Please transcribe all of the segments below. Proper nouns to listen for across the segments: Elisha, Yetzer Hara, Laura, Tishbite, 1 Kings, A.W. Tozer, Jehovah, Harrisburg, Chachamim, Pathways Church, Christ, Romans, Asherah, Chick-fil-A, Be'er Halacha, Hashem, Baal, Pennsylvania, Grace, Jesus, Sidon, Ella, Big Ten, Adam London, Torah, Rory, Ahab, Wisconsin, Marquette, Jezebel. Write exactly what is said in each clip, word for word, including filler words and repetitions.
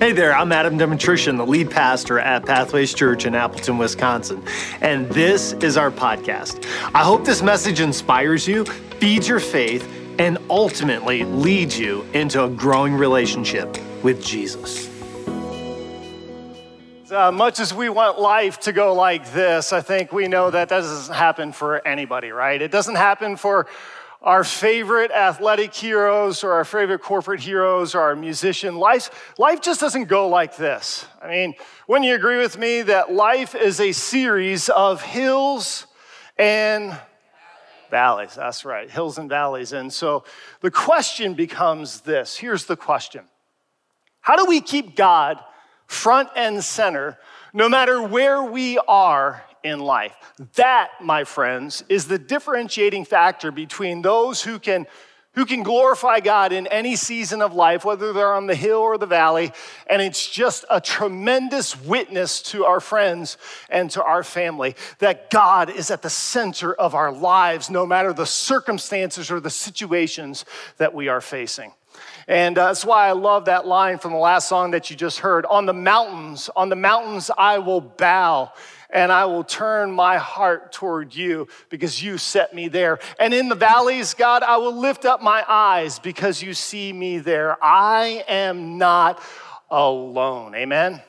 Hey there, I'm Adam Demetrician, the lead pastor at Pathways Church in Appleton, Wisconsin, and this is our podcast. I hope this message inspires you, feeds your faith, and ultimately leads you into a growing relationship with Jesus. Uh, much as we want life to go like this, I think we know that that doesn't happen for anybody, right? It doesn't happen for our favorite athletic heroes or our favorite corporate heroes or our musician. Life, life just doesn't go like this. I mean, wouldn't you agree with me that life is a series of hills and valleys? valleys. That's right, hills and valleys. And so the question becomes this. Here's the question. How do we keep God front and center, no matter where we are in life? That, my friends, is the differentiating factor between those who can, who can glorify God in any season of life, whether they're on the hill or the valley, and it's just a tremendous witness to our friends and to our family that God is at the center of our lives, no matter the circumstances or the situations that we are facing. And uh, that's why I love that line from the last song that you just heard. On the mountains, on the mountains I will bow, and I will turn my heart toward you because you set me there. And in the valleys, God, I will lift up my eyes because you see me there. I am not alone. Amen?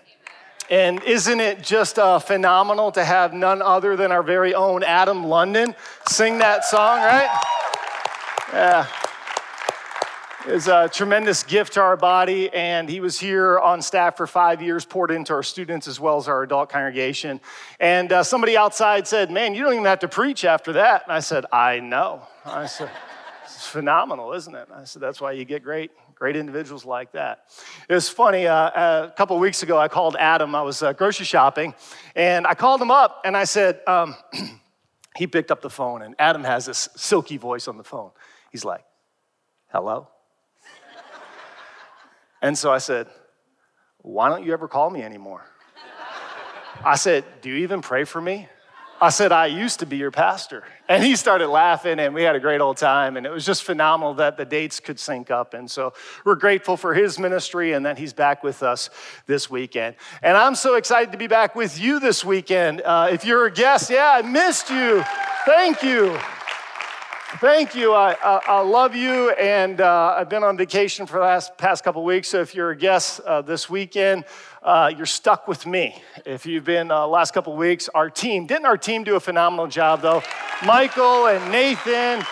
And isn't it just uh, phenomenal to have none other than our very own Adam London sing that song, right? Yeah. Is a tremendous gift to our body, and he was here on staff for five years, poured into our students as well as our adult congregation. And uh, somebody outside said, man, you don't even have to preach after that. And I said, I know. I said, it's phenomenal, isn't it? I said, that's why you get great, great individuals like that. It was funny, uh, a couple of weeks ago, I called Adam. I was uh, grocery shopping, and I called him up, and I said, um, he picked up the phone, and Adam has this silky voice on the phone. He's like, hello? And so I said, why don't you ever call me anymore? I said, do you even pray for me? I said, I used to be your pastor. And he started laughing, and we had a great old time. And it was just phenomenal that the dates could sync up. And so we're grateful for his ministry and that he's back with us this weekend. And I'm so excited to be back with you this weekend. Uh, if you're a guest, yeah, I missed you. Thank you. Thank you. I, I, I love you, and uh, I've been on vacation for the last, past couple weeks, so if you're a guest uh, this weekend, uh, you're stuck with me. If you've been uh, last couple weeks, our team, didn't our team do a phenomenal job, though? Michael and Nathan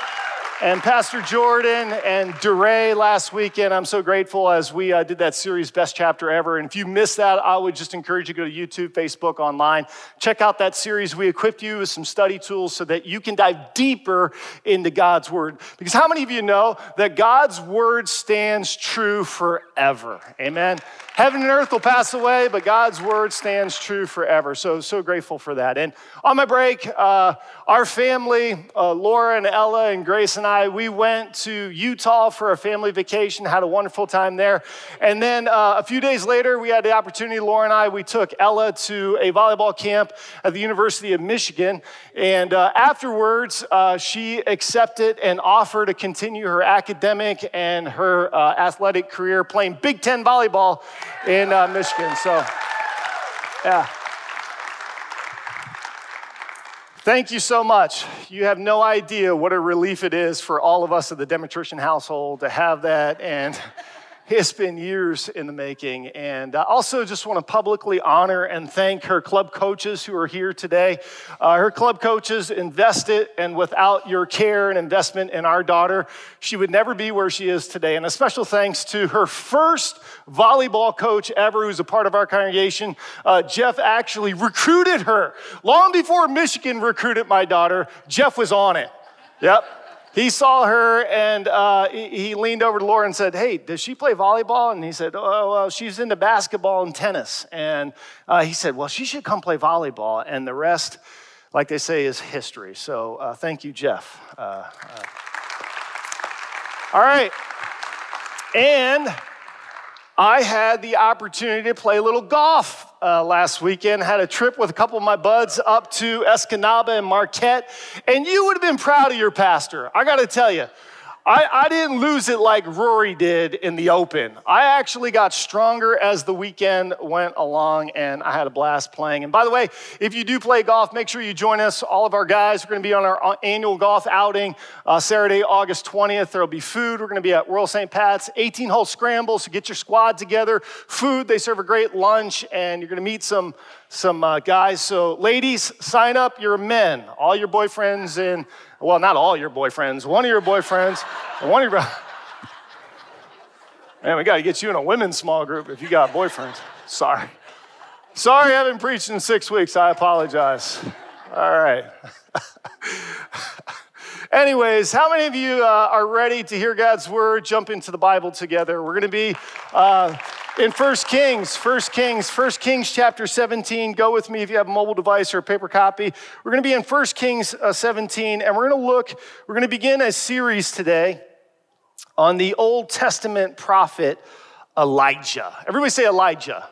and Pastor Jordan and DeRay last weekend. I'm so grateful as we uh, did that series, Best Chapter Ever. And if you missed that, I would just encourage you to go to YouTube, Facebook, online. Check out that series. We equipped you with some study tools so that you can dive deeper into God's Word. Because how many of you know that God's Word stands true forever? Amen. Heaven and earth will pass away, but God's Word stands true forever. So, so grateful for that. And on my break, uh, our family, uh, Laura and Ella and Grace and I, we went to Utah for a family vacation, had a wonderful time there. And then uh, a few days later, we had the opportunity, Laura and I, we took Ella to a volleyball camp at the University of Michigan. And uh, afterwards, uh, she accepted an offer to continue her academic and her uh, athletic career playing Big Ten volleyball in uh, Michigan. So, yeah. Thank you so much. You have no idea what a relief it is for all of us at the Demetrician household to have that, and it's been years in the making. And I also just want to publicly honor and thank her club coaches who are here today. Uh, her club coaches invested, and without your care and investment in our daughter, she would never be where she is today. And a special thanks to her first volleyball coach ever, who's a part of our congregation. Uh, Jeff actually recruited her. Long before Michigan recruited my daughter, Jeff was on it. Yep. He saw her, and uh, he, he leaned over to Laura and said, hey, does she play volleyball? And he said, oh, well, she's into basketball and tennis. And uh, he said, well, she should come play volleyball. And the rest, like they say, is history. So uh, thank you, Jeff. Uh, uh. All right. And I had the opportunity to play a little golf uh, last weekend. Had a trip with a couple of my buds up to Escanaba and Marquette. And you would have been proud of your pastor. I got to tell you, I, I didn't lose it like Rory did in the open. I actually got stronger as the weekend went along, and I had a blast playing. And by the way, if you do play golf, make sure you join us. All of our guys, we're going to be on our annual golf outing uh, Saturday, August twentieth. There'll be food. We're going to be at Royal Saint Pat's, eighteen hole scramble. So get your squad together. Food, they serve a great lunch, and you're going to meet some some uh, guys. So ladies, sign up your men, all your boyfriends and, well, not all your boyfriends, one of your boyfriends, one of your, man, we got to get you in a women's small group if you got boyfriends. Sorry. Sorry, I haven't preached in six weeks. I apologize. All right. Anyways, how many of you uh, are ready to hear God's word? Jump into the Bible together. We're going to be uh, in First Kings, First Kings, First Kings chapter seventeen. Go with me if you have a mobile device or a paper copy. We're going to be in First Kings seventeen, and we're going to look, we're going to begin a series today on the Old Testament prophet Elijah. Everybody say Elijah.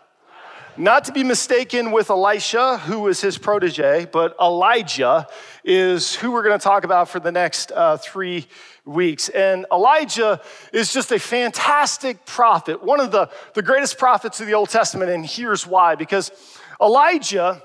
Not to be mistaken with Elisha, who was his protege, but Elijah is who we're going to talk about for the next uh, three weeks. And Elijah is just a fantastic prophet, one of the, the greatest prophets of the Old Testament, and here's why. Because Elijah,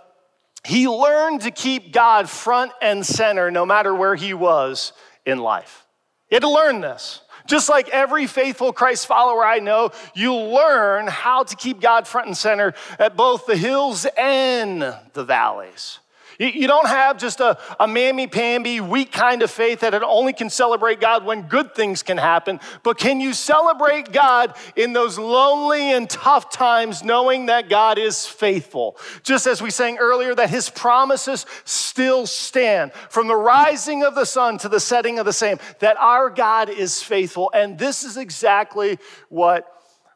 he learned to keep God front and center no matter where he was in life. He had to learn this. Just like every faithful Christ follower I know, you learn how to keep God front and center at both the hills and the valleys. You don't have just a, a mamby-pamby, weak kind of faith that it only can celebrate God when good things can happen, but can you celebrate God in those lonely and tough times knowing that God is faithful? Just as we sang earlier, that his promises still stand from the rising of the sun to the setting of the same, that our God is faithful, and this is exactly what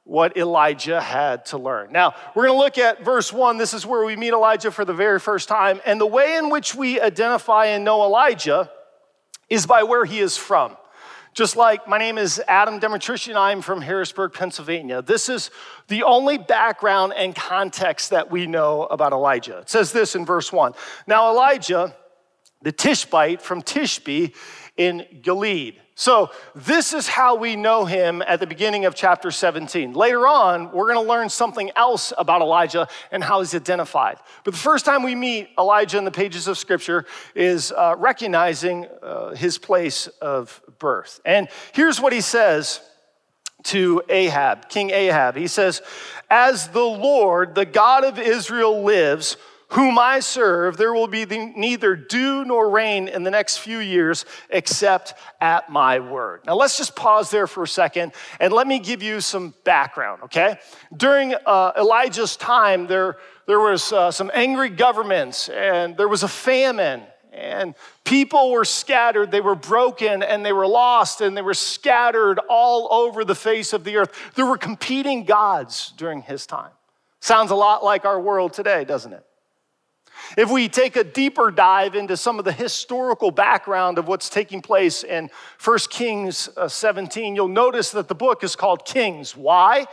what Elijah had to learn. Now, we're going to look at verse one. This is where we meet Elijah for the very first time. And the way in which we identify and know Elijah is by where he is from. Just like my name is Adam Demetrician, I'm from Harrisburg, Pennsylvania. This is the only background and context that we know about Elijah. It says this in verse one. Now, Elijah, the Tishbite from Tishbe in Gilead. So this is how we know him at the beginning of chapter seventeen. Later on, we're going to learn something else about Elijah and how he's identified. But the first time we meet Elijah in the pages of Scripture is uh, recognizing uh, his place of birth. And here's what he says to Ahab, King Ahab. He says, "As the Lord, the God of Israel, lives, whom I serve, there will be neither dew nor rain in the next few years except at my word." Now, let's just pause there for a second, and let me give you some background, okay? During uh, Elijah's time, there, there was uh, some angry governments, and there was a famine, and people were scattered. They were broken, and they were lost, and they were scattered all over the face of the earth. There were competing gods during his time. Sounds a lot like our world today, doesn't it? If we take a deeper dive into some of the historical background of what's taking place in First Kings seventeen, you'll notice that the book is called Kings. Why?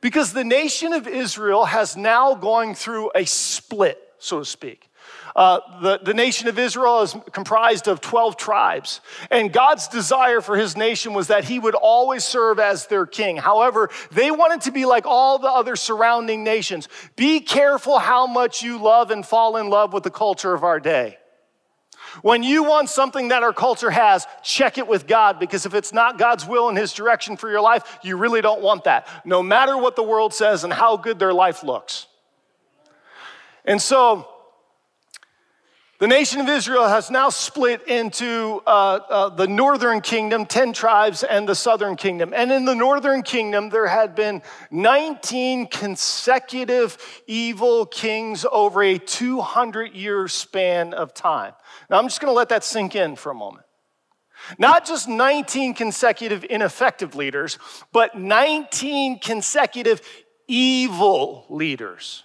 Because the nation of Israel has now going through a split, so to speak. Uh, the, the nation of Israel is comprised of twelve tribes, and God's desire for his nation was that he would always serve as their king. However, they wanted to be like all the other surrounding nations. Be careful how much you love and fall in love with the culture of our day. When you want something that our culture has, check it with God, because if it's not God's will and his direction for your life, you really don't want that, no matter what the world says and how good their life looks. And so the nation of Israel has now split into uh, uh, the northern kingdom, ten tribes, and the southern kingdom. And in the northern kingdom, there had been nineteen consecutive evil kings over a two hundred year span of time. Now, I'm just going to let that sink in for a moment. Not just nineteen consecutive ineffective leaders, but nineteen consecutive evil leaders.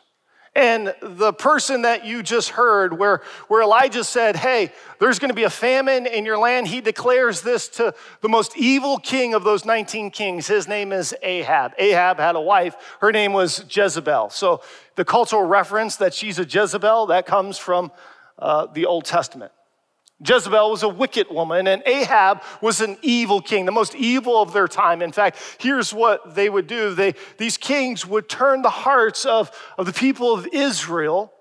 And the person that you just heard where, where Elijah said, hey, there's going to be a famine in your land, he declares this to the most evil king of those nineteen kings. His name is Ahab. Ahab had a wife. Her name was Jezebel. So the cultural reference that she's a Jezebel, that comes from uh, the Old Testament. Jezebel was a wicked woman, and Ahab was an evil king, the most evil of their time. In fact, here's what they would do. They, these kings would turn the hearts of, of the people of Israel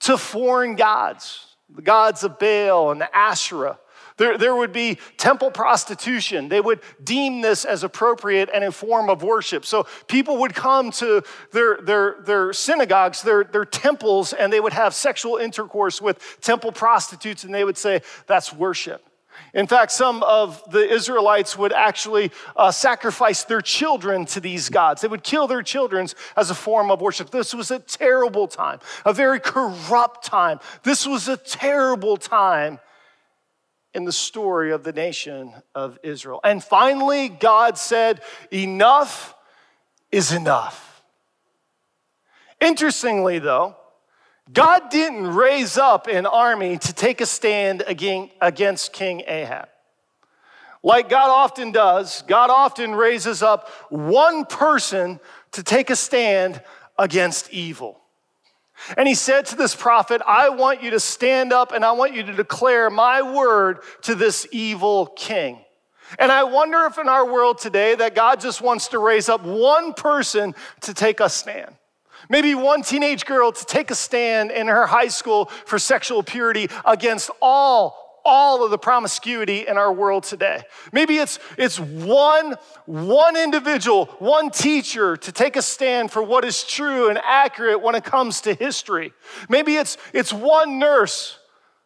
to foreign gods, the gods of Baal and the Asherah. There, there would be temple prostitution. They would deem this as appropriate and a form of worship. So people would come to their, their, their synagogues, their, their temples, and they would have sexual intercourse with temple prostitutes, and they would say, that's worship. In fact, some of the Israelites would actually uh, sacrifice their children to these gods. They would kill their children as a form of worship. This was a terrible time, a very corrupt time. This was a terrible time in the story of the nation of Israel. And finally, God said, enough is enough. Interestingly, though, God didn't raise up an army to take a stand against King Ahab. Like God often does, God often raises up one person to take a stand against evil. And he said to this prophet, I want you to stand up and I want you to declare my word to this evil king. And I wonder if in our world today that God just wants to raise up one person to take a stand. Maybe one teenage girl to take a stand in her high school for sexual purity against all, all of the promiscuity in our world today. Maybe it's, it's one, one individual, one teacher to take a stand for what is true and accurate when it comes to history. Maybe it's, it's one nurse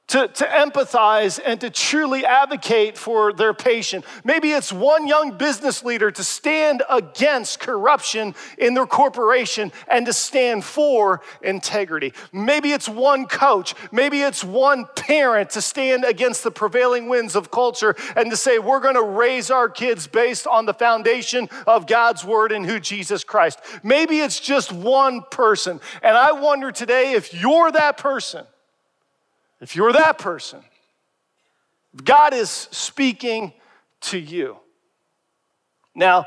To, to empathize and to truly advocate for their patient. Maybe it's one young business leader to stand against corruption in their corporation and to stand for integrity. Maybe it's one coach. Maybe it's one parent to stand against the prevailing winds of culture and to say, we're going to raise our kids based on the foundation of God's word and who Jesus Christ. Maybe it's just one person. And I wonder today if you're that person. If you're that person, God is speaking to you. Now,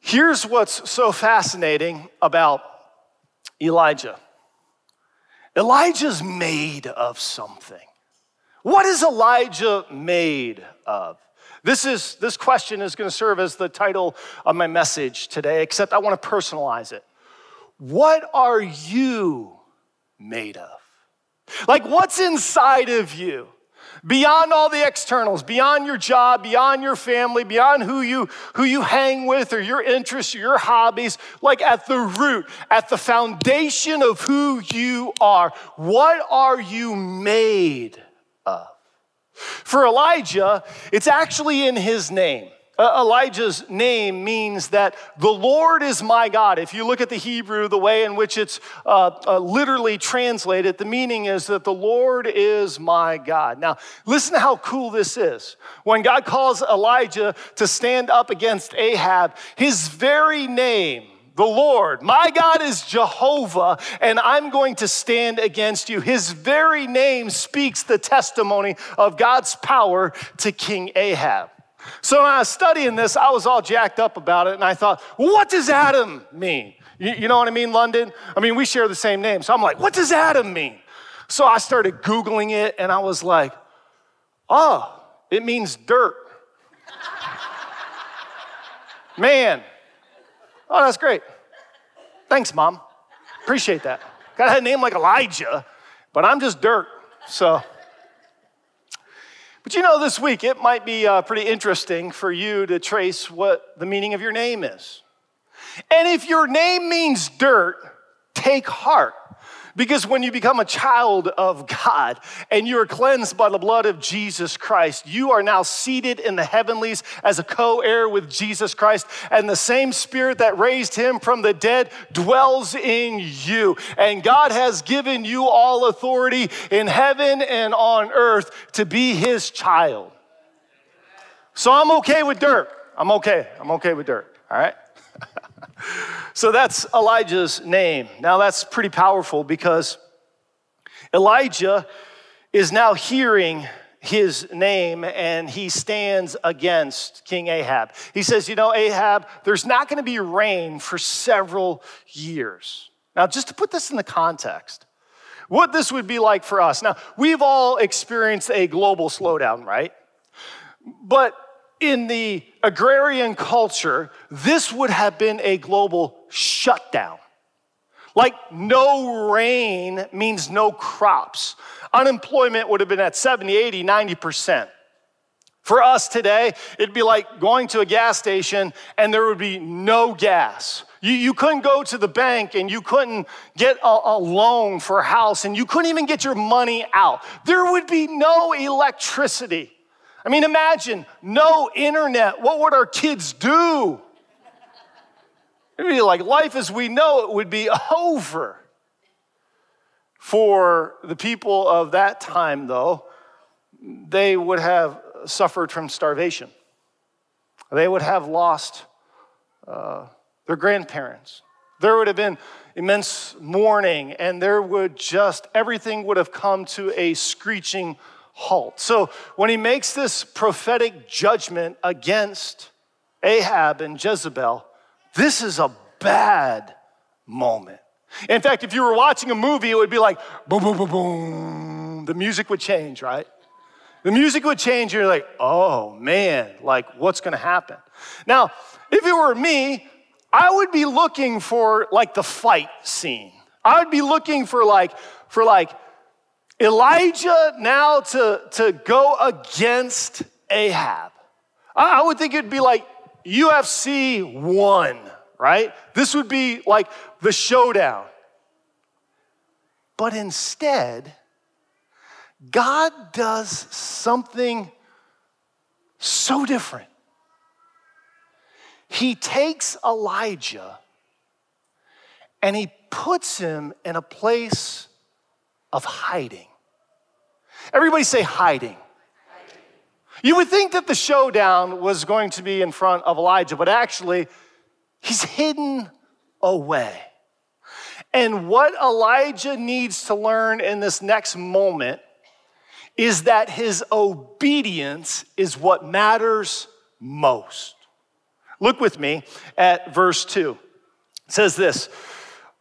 here's what's so fascinating about Elijah. Elijah's made of something. What is Elijah made of? This is this question is going to serve as the title of my message today, except I want to personalize it. What are you made of? Like, what's inside of you? Beyond all the externals, beyond your job, beyond your family, beyond who you, who you hang with or your interests or your hobbies, like at the root, at the foundation of who you are, what are you made of? For Elijah, it's actually in his name. Uh, Elijah's name means that the Lord is my God. If you look at the Hebrew, the way in which it's uh, uh, literally translated, the meaning is that the Lord is my God. Now, listen to how cool this is. When God calls Elijah to stand up against Ahab, his very name, the Lord, my God is Jehovah, and I'm going to stand against you. His very name speaks the testimony of God's power to King Ahab. So when I was studying this, I was all jacked up about it, and I thought, well, what does Adam mean? You, you know what I mean, London? I mean, we share the same name, so I'm like, what does Adam mean? So I started Googling it, and I was like, oh, it means dirt. Man. Oh, that's great. Thanks, Mom. Appreciate that. God had a name like Elijah, but I'm just dirt, so... But you know, this week, it might be uh, pretty interesting for you to trace what the meaning of your name is. And if your name means dirt, take heart. Because when you become a child of God and you are cleansed by the blood of Jesus Christ, you are now seated in the heavenlies as a co-heir with Jesus Christ. And the same spirit that raised him from the dead dwells in you. And God has given you all authority in heaven and on earth to be his child. So I'm okay with dirt. I'm okay. I'm okay with dirt. All right? So that's Elijah's name. Now that's pretty powerful because Elijah is now hearing his name and he stands against King Ahab. He says, you know, Ahab, there's not going to be rain for several years. Now, just to put this in the context, what this would be like for us. Now, we've all experienced a global slowdown, right? But in the agrarian culture, this would have been a global shutdown. Like, no rain means no crops. Unemployment would have been at seventy, eighty, ninety percent. For us today, it'd be like going to a gas station and there would be no gas. You, you couldn't go to the bank and you couldn't get a, a loan for a house and you couldn't even get your money out. There would be no electricity. I mean, imagine, no internet. What would our kids do? It'd be like life as we know it would be over. For the people of that time, though, they would have suffered from starvation. They would have lost uh, their grandparents. There would have been immense mourning, and there would just, everything would have come to a screeching halt. So when he makes this prophetic judgment against Ahab and Jezebel, this is a bad moment. In fact, if you were watching a movie, it would be like, boom, boom, boom, boom. The music would change, right? The music would change. You're like, oh, man, like, what's going to happen? Now, if it were me, I would be looking for, like, the fight scene. I would be looking for, like, for like Elijah now to, to go against Ahab. I, I would think it'd be like, U F C one, right? This would be like the showdown. But instead, God does something so different. He takes Elijah and he puts him in a place of hiding. Everybody say hiding. You would think that the showdown was going to be in front of Elijah, but actually, he's hidden away. And what Elijah needs to learn in this next moment is that his obedience is what matters most. Look with me at verse two. It says this,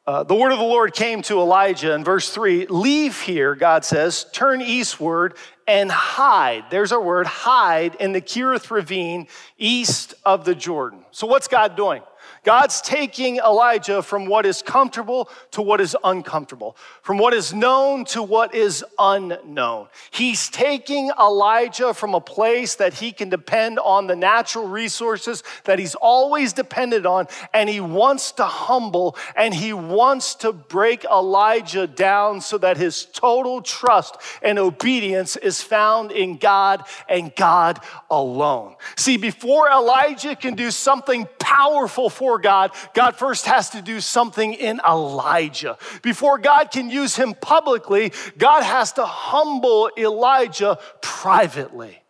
uh, the word of the Lord came to Elijah in verse three, leave here, God says, turn eastward and hide, there's our word, hide in the Kerith ravine east of the Jordan. So what's God doing? God's taking Elijah from what is comfortable to what is uncomfortable, from what is known to what is unknown. He's taking Elijah from a place that he can depend on the natural resources that he's always depended on, and he wants to humble, and he wants to break Elijah down so that his total trust and obedience is found in God and God alone. See, before Elijah can do something powerful for God, God first has to do something in Elijah. Before God can use him publicly, God has to humble Elijah privately.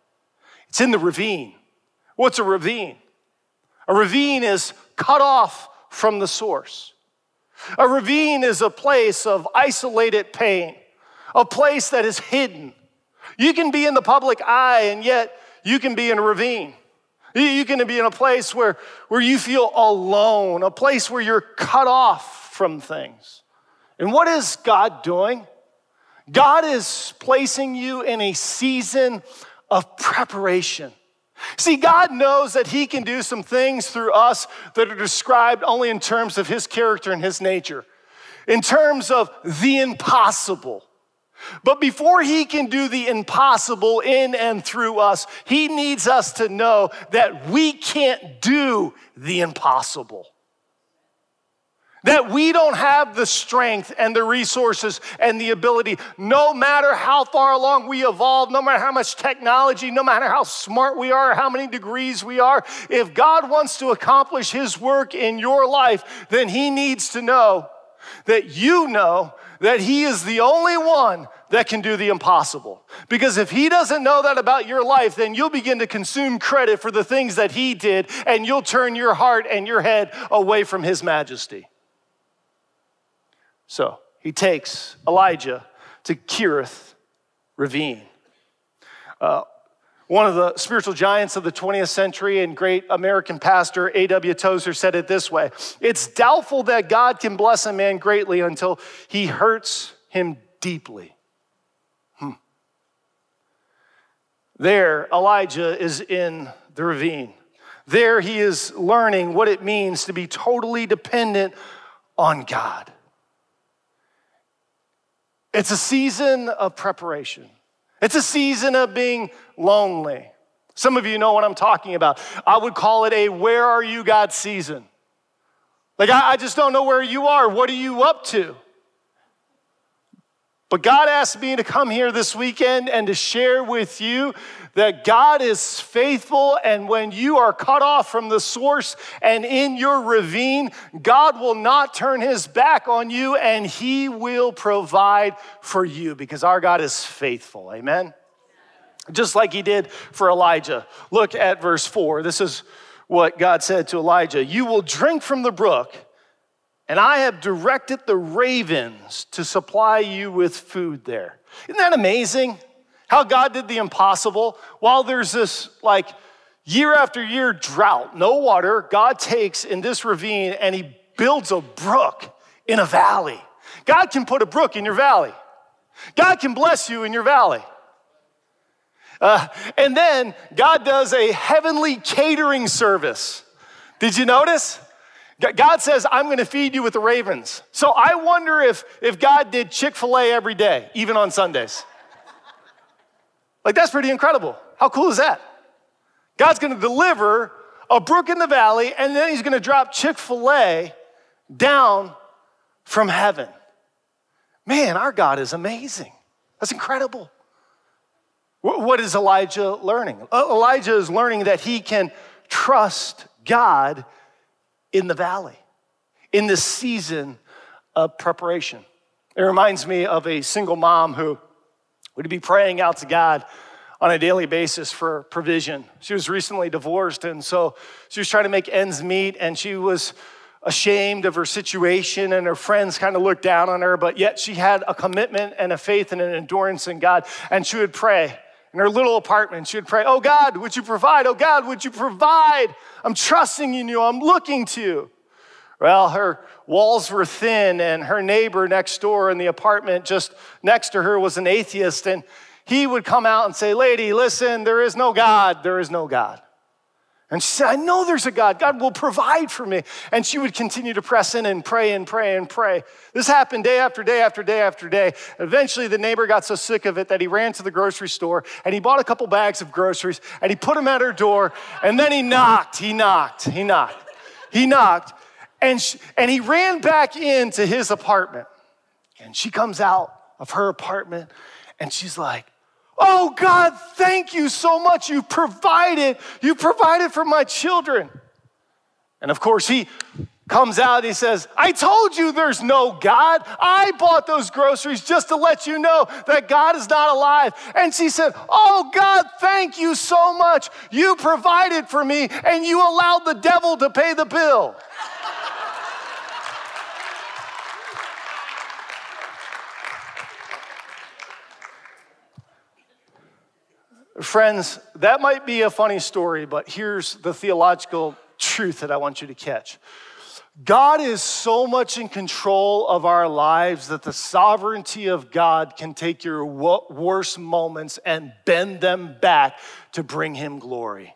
It's in the ravine. What's a ravine? A ravine is cut off from the source. A ravine is a place of isolated pain, a place that is hidden. You can be in the public eye, and yet you can be in a ravine. You're going to be in a place where, where you feel alone, a place where you're cut off from things. And what is God doing? God is placing you in a season of preparation. See, God knows that he can do some things through us that are described only in terms of his character and his nature, in terms of the impossible. But before he can do the impossible in and through us, he needs us to know that we can't do the impossible. That we don't have the strength and the resources and the ability, no matter how far along we evolve, no matter how much technology, no matter how smart we are, how many degrees we are, if God wants to accomplish his work in your life, then he needs to know that you know that he is the only one that can do the impossible. Because if he doesn't know that about your life, then you'll begin to consume credit for the things that he did, and you'll turn your heart and your head away from his majesty. So he takes Elijah to Kerith Ravine. Uh, one of the spiritual giants of the twentieth century and great American pastor, A W Tozer, said it this way. It's doubtful that God can bless a man greatly until he hurts him deeply. Hmm. There, Elijah is in the ravine. There he is learning what it means to be totally dependent on God. It's a season of preparation. It's a season of being lonely. Some of you know what I'm talking about. I would call it a where are you, God season. Like, I, I just don't know where you are. What are you up to? But God asked me to come here this weekend and to share with you that God is faithful, and when you are cut off from the source and in your ravine, God will not turn his back on you, and he will provide for you because our God is faithful, amen? Just like he did for Elijah. Look at verse four. This is what God said to Elijah. You will drink from the brook, and I have directed the ravens to supply you with food there. Isn't that amazing? How God did the impossible. While there's this like year after year drought, no water, God takes in this ravine and he builds a brook in a valley. God can put a brook in your valley. God can bless you in your valley. Uh, and then God does a heavenly catering service. Did you notice? God says, I'm going to feed you with the ravens. So I wonder if, if God did Chick-fil-A every day, even on Sundays. Like, that's pretty incredible. How cool is that? God's going to deliver a brook in the valley, and then he's going to drop Chick-fil-A down from heaven. Man, our God is amazing. That's incredible. What is Elijah learning? Elijah is learning that he can trust God in the valley, in this season of preparation. It reminds me of a single mom who would be praying out to God on a daily basis for provision. She was recently divorced, and so she was trying to make ends meet, and she was ashamed of her situation, and her friends kind of looked down on her, but yet she had a commitment and a faith and an endurance in God, and she would pray. In her little apartment, she would pray, oh God, would you provide? Oh God, would you provide? I'm trusting in you. I'm looking to you. Well, her walls were thin, and her neighbor next door in the apartment just next to her was an atheist, and he would come out and say, lady, listen, there is no God. There is no God. And she said, I know there's a God. God will provide for me. And she would continue to press in and pray and pray and pray. This happened day after day after day after day. Eventually, the neighbor got so sick of it that he ran to the grocery store, and he bought a couple bags of groceries, and he put them at her door, and then he knocked, he knocked, he knocked, he knocked, and, she, and he ran back into his apartment. And she comes out of her apartment, and she's like, oh God, thank you so much. You provided, you provided for my children. And of course he comes out and he says, I told you there's no God. I bought those groceries just to let you know that God is not alive. And she said, oh God, thank you so much. You provided for me and you allowed the devil to pay the bill. Friends, that might be a funny story, but here's the theological truth that I want you to catch. God is so much in control of our lives that the sovereignty of God can take your worst moments and bend them back to bring him glory.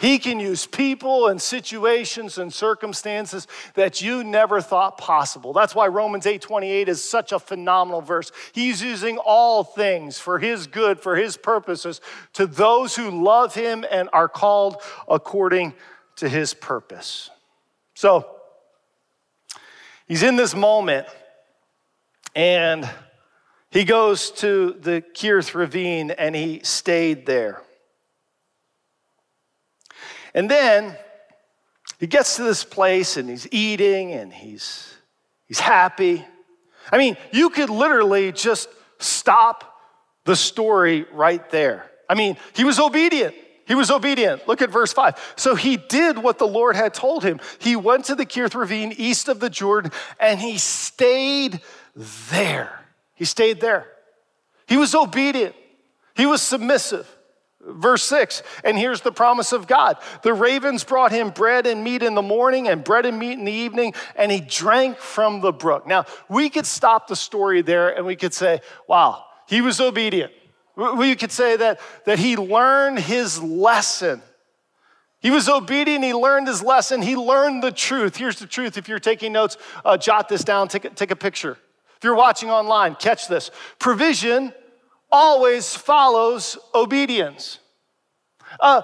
He can use people and situations and circumstances that you never thought possible. That's why Romans eight twenty-eight is such a phenomenal verse. He's using all things for his good, for his purposes, to those who love him and are called according to his purpose. So he's in this moment, and he goes to the Kerith ravine, and he stayed there. And then he gets to this place, and he's eating, and he's, he's happy. I mean, you could literally just stop the story right there. I mean, he was obedient. He was obedient. Look at verse five. So he did what the Lord had told him. He went to the Kerith ravine east of the Jordan, and he stayed there. He stayed there. He was obedient. He was submissive. Verse six, and here's the promise of God. The ravens brought him bread and meat in the morning and bread and meat in the evening, and he drank from the brook. Now, we could stop the story there and we could say, wow, he was obedient. We could say that, that he learned his lesson. He was obedient, he learned his lesson, he learned the truth. Here's the truth. If you're taking notes, uh, jot this down, take a, take a picture. If you're watching online, catch this. Provision always follows obedience. Uh,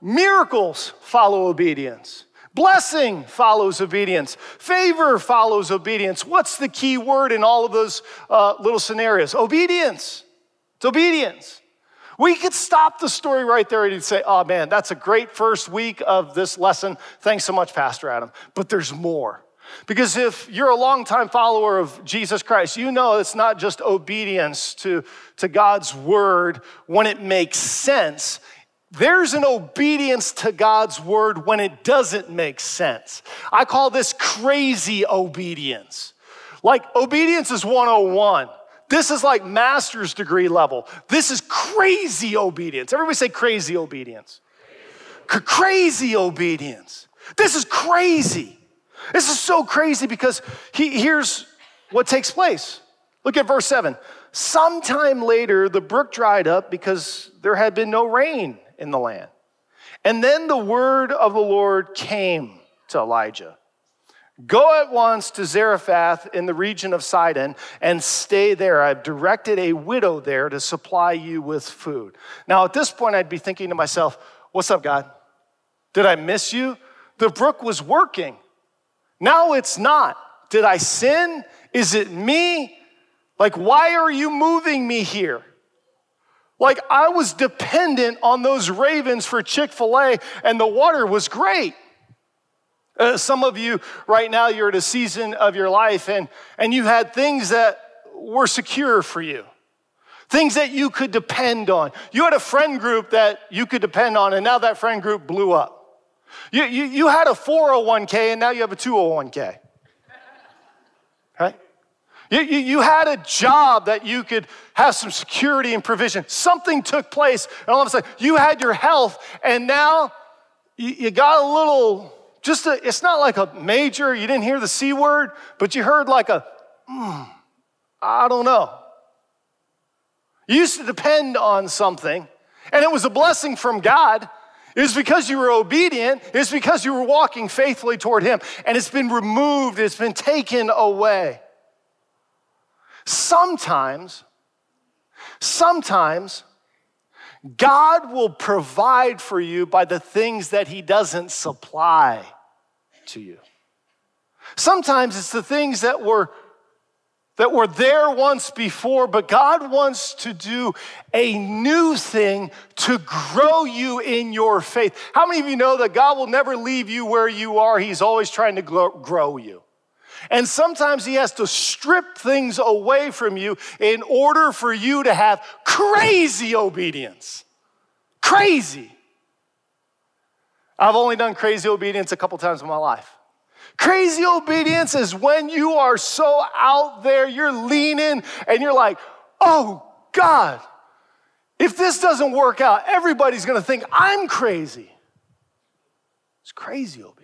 miracles follow obedience. Blessing follows obedience. Favor follows obedience. What's the key word in all of those uh, little scenarios? Obedience. It's obedience. We could stop the story right there and you'd say, oh man, that's a great first week of this lesson. Thanks so much, Pastor Adam. But there's more. Because if you're a longtime follower of Jesus Christ, you know it's not just obedience to, to God's word when it makes sense. There's an obedience to God's word when it doesn't make sense. I call this crazy obedience. Like, obedience is one oh one. This is like master's degree level. This is crazy obedience. Everybody say crazy obedience. Crazy, crazy obedience. This is crazy. This is so crazy because he, here's what takes place. Look at verse seven. Sometime later, the brook dried up because there had been no rain in the land. And then the word of the Lord came to Elijah. Go at once to Zarephath in the region of Sidon and stay there. I've directed a widow there to supply you with food. Now, at this point, I'd be thinking to myself, what's up, God? Did I miss you? The brook was working. Now it's not. Did I sin? Is it me? Like, why are you moving me here? Like, I was dependent on those ravens for Chick-fil-A, and the water was great. Uh, some of you right now, you're at a season of your life, and, and you had things that were secure for you, things that you could depend on. You had a friend group that you could depend on, and now that friend group blew up. You, you, you had a four oh one k and now you have a two oh one k, right? You, you, you had a job that you could have some security and provision. Something took place and all of a sudden you had your health and now you, you got a little, just a, it's not like a major, you didn't hear the C word, but you heard like a, mm, I don't know. You used to depend on something and it was a blessing from God. It's because you were obedient. It's because you were walking faithfully toward him. And it's been removed. It's been taken away. Sometimes, sometimes God will provide for you by the things that he doesn't supply to you. Sometimes it's the things that were, that were there once before, but God wants to do a new thing to grow you in your faith. How many of you know that God will never leave you where you are? He's always trying to grow you. And sometimes he has to strip things away from you in order for you to have crazy obedience. Crazy. I've only done crazy obedience a couple times in my life. Crazy obedience is when you are so out there, you're leaning and you're like, oh God, if this doesn't work out, everybody's gonna think I'm crazy. It's crazy obedience.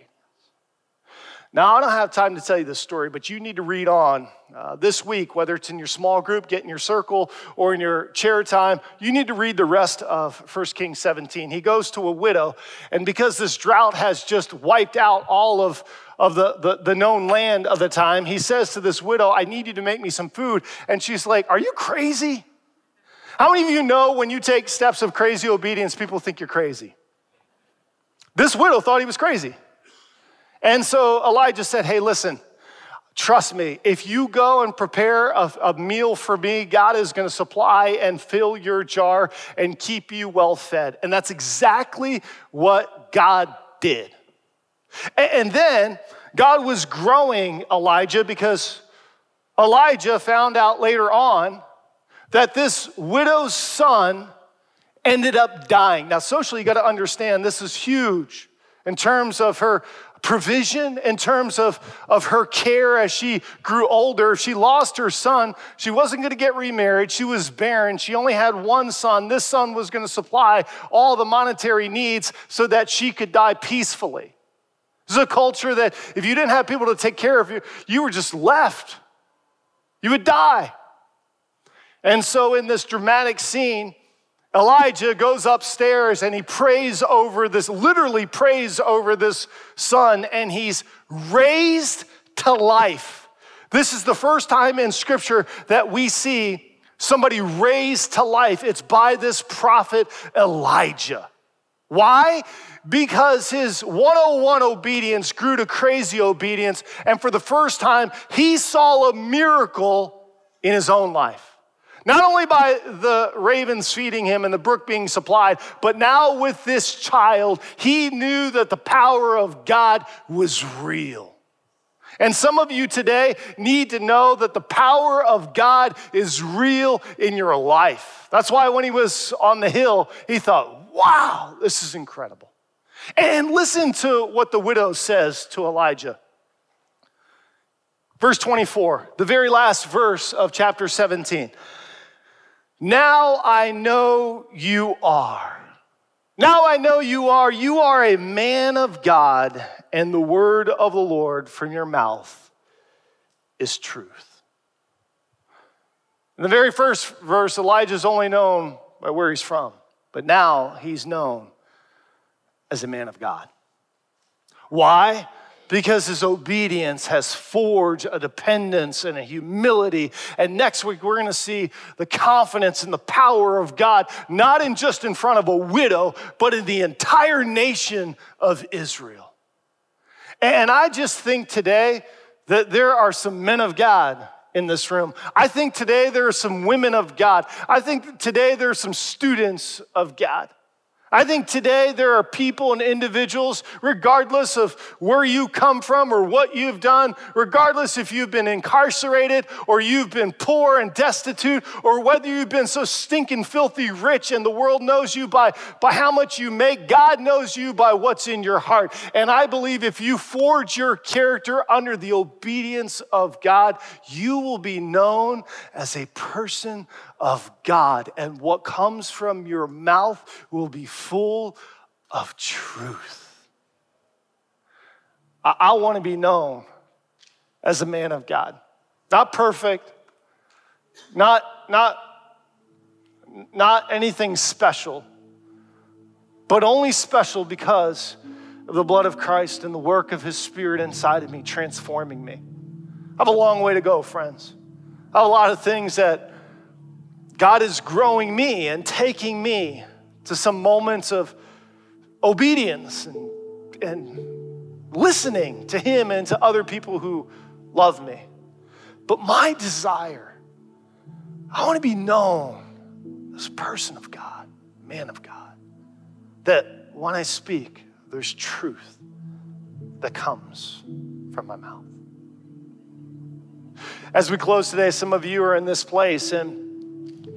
Now, I don't have time to tell you this story, but you need to read on uh, this week, whether it's in your small group, get in your circle, or in your chair time, you need to read the rest of First Kings seventeen. He goes to a widow, and because this drought has just wiped out all of, of the, the, the known land of the time, he says to this widow, I need you to make me some food. And she's like, are you crazy? How many of you know when you take steps of crazy obedience, people think you're crazy? This widow thought he was crazy. And so Elijah said, hey, listen, trust me, if you go and prepare a, a meal for me, God is going to supply and fill your jar and keep you well fed. And that's exactly what God did. And, and then God was growing Elijah because Elijah found out later on that this widow's son ended up dying. Now, socially, you got to understand this is huge in terms of her provision in terms of, of her care as she grew older. She lost her son. She wasn't going to get remarried. She was barren. She only had one son. This son was going to supply all the monetary needs so that she could die peacefully. This is a culture that if you didn't have people to take care of you, you were just left. You would die. And so in this dramatic scene, Elijah goes upstairs and he prays over this, literally prays over this son, and he's raised to life. This is the first time in Scripture that we see somebody raised to life. It's by this prophet Elijah. Why? Because his one oh one obedience grew to crazy obedience, and for the first time, he saw a miracle in his own life. Not only by the ravens feeding him and the brook being supplied, but now with this child, he knew that the power of God was real. And some of you today need to know that the power of God is real in your life. That's why when he was on the hill, he thought, wow, this is incredible. And listen to what the widow says to Elijah. Verse twenty-four, the very last verse of chapter seventeen. Now I know you are. Now I know you are. You are a man of God, and the word of the Lord from your mouth is truth. In the very first verse, Elijah's only known by where he's from, but now he's known as a man of God. Why? Because his obedience has forged a dependence and a humility. And next week, we're going to see the confidence and the power of God, not in just in front of a widow, but in the entire nation of Israel. And I just think today that there are some men of God in this room. I think today there are some women of God. I think today there are some students of God. I think today there are people and individuals, regardless of where you come from or what you've done, regardless if you've been incarcerated or you've been poor and destitute, or whether you've been so stinking filthy rich and the world knows you by, by how much you make, God knows you by what's in your heart. And I believe if you forge your character under the obedience of God, you will be known as a person of God, and what comes from your mouth will be full of truth. I, I want to be known as a man of God. Not perfect, not, not, not anything special, but only special because of the blood of Christ and the work of his Spirit inside of me, transforming me. I have a long way to go, friends. I have a lot of things that God is growing me and taking me to some moments of obedience and, and listening to him and to other people who love me. But my desire, I want to be known as a person of God, man of God, that when I speak, there's truth that comes from my mouth. As we close today, some of you are in this place and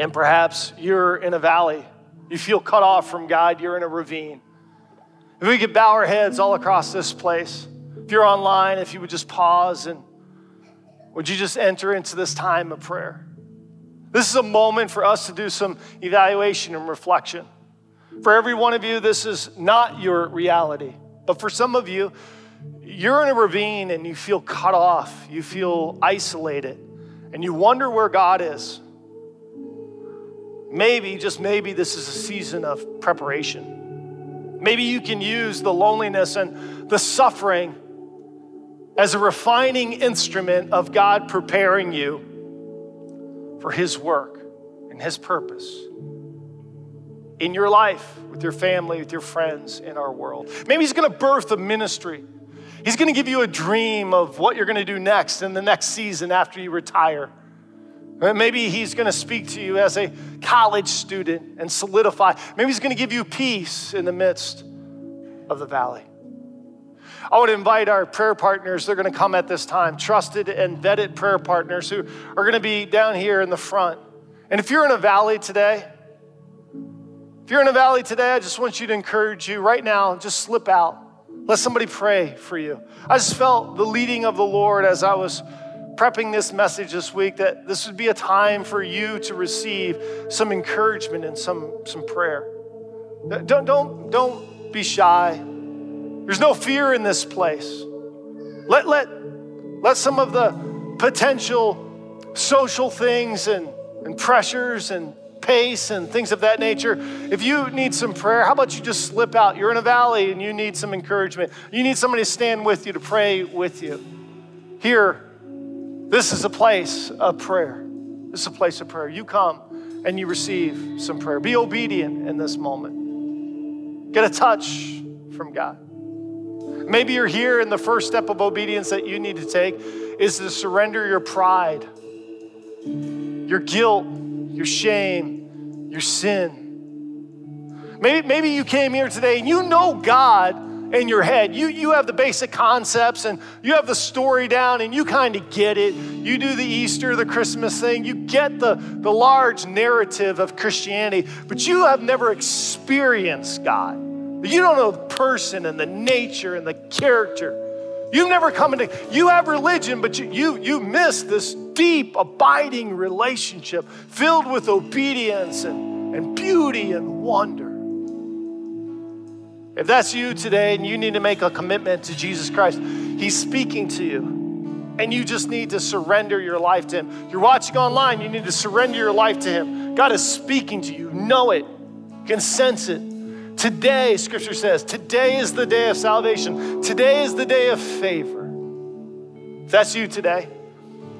And perhaps you're in a valley. You feel cut off from God. You're in a ravine. If we could bow our heads all across this place. If you're online, if you would just pause and would you just enter into this time of prayer? This is a moment for us to do some evaluation and reflection. For every one of you, this is not your reality. But for some of you, you're in a ravine and you feel cut off. You feel isolated. And you wonder where God is. Maybe, just maybe, this is a season of preparation. Maybe you can use the loneliness and the suffering as a refining instrument of God preparing you for his work and his purpose in your life, with your family, with your friends, in our world. Maybe he's gonna birth a ministry. He's gonna give you a dream of what you're gonna do next in the next season after you retire. Maybe he's going to speak to you as a college student and solidify. Maybe he's going to give you peace in the midst of the valley. I would invite our prayer partners. They're going to come at this time, trusted and vetted prayer partners who are going to be down here in the front. And if you're in a valley today, if you're in a valley today, I just want you to encourage you right now, just slip out. Let somebody pray for you. I just felt the leading of the Lord as I was prepping this message this week that this would be a time for you to receive some encouragement and some, some prayer. Don't, don't, don't be shy. There's no fear in this place. Let, let, let some of the potential social things and, and pressures and pace and things of that nature. If you need some prayer, how about you just slip out? You're in a valley and you need some encouragement. You need somebody to stand with you, to pray with you. Here, this is a place of prayer. This is a place of prayer. You come and you receive some prayer. Be obedient in this moment. Get a touch from God. Maybe you're here and the first step of obedience that you need to take is to surrender your pride, your guilt, your shame, your sin. Maybe, maybe you came here today and you know God in your head. You, you have the basic concepts and you have the story down and you kind of get it. You do the Easter, the Christmas thing. You get the, the large narrative of Christianity, but you have never experienced God. You don't know the person and the nature and the character. You've never come into, you have religion, but you, you, you miss this deep, abiding relationship filled with obedience and, and beauty and wonder. If that's you today and you need to make a commitment to Jesus Christ, he's speaking to you and you just need to surrender your life to him. You're watching online, you need to surrender your life to him. God is speaking to you. Know it, you can sense it. Today, scripture says, today is the day of salvation. Today is the day of favor. If that's you today,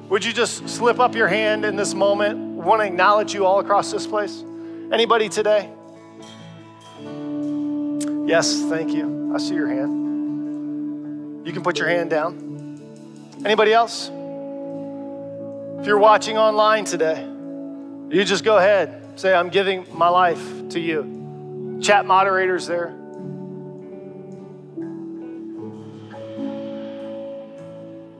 would you just slip up your hand in this moment? We want to acknowledge you all across this place. Anybody today? Yes, thank you. I see your hand. You can put your hand down. Anybody else? If you're watching online today, you just go ahead. Say, I'm giving my life to you. Chat moderators there.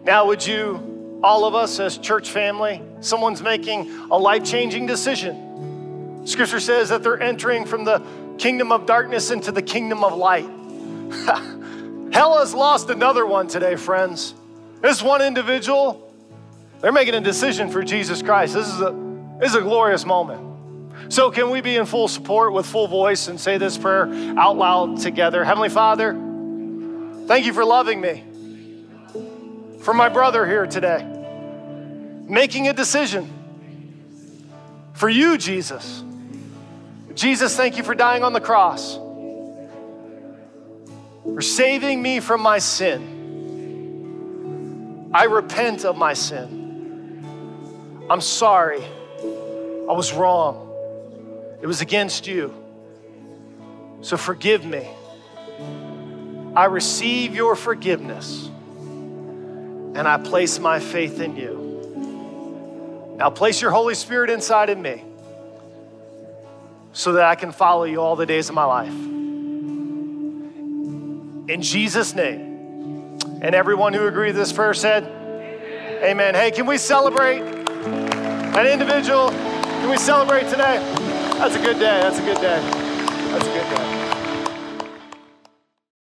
Now, would you, all of us as church family, someone's making a life-changing decision. Scripture says that they're entering from the kingdom of darkness into the kingdom of light. Hell has lost another one today, friends. This one individual, they're making a decision for Jesus Christ. This is a, this is a glorious moment. So can we be in full support with full voice and say this prayer out loud together? Heavenly Father, thank you for loving me. For my brother here today, making a decision for you, Jesus. Jesus, thank you for dying on the cross, for saving me from my sin. I repent of my sin. I'm sorry. I was wrong. It was against you. So forgive me. I receive your forgiveness and I place my faith in you. Now place your Holy Spirit inside of me so that I can follow you all the days of my life. In Jesus' name. And everyone who agreed with this prayer said, amen. Amen. Hey, can we celebrate an individual? Can we celebrate today? That's a good day. That's a good day. That's a good day.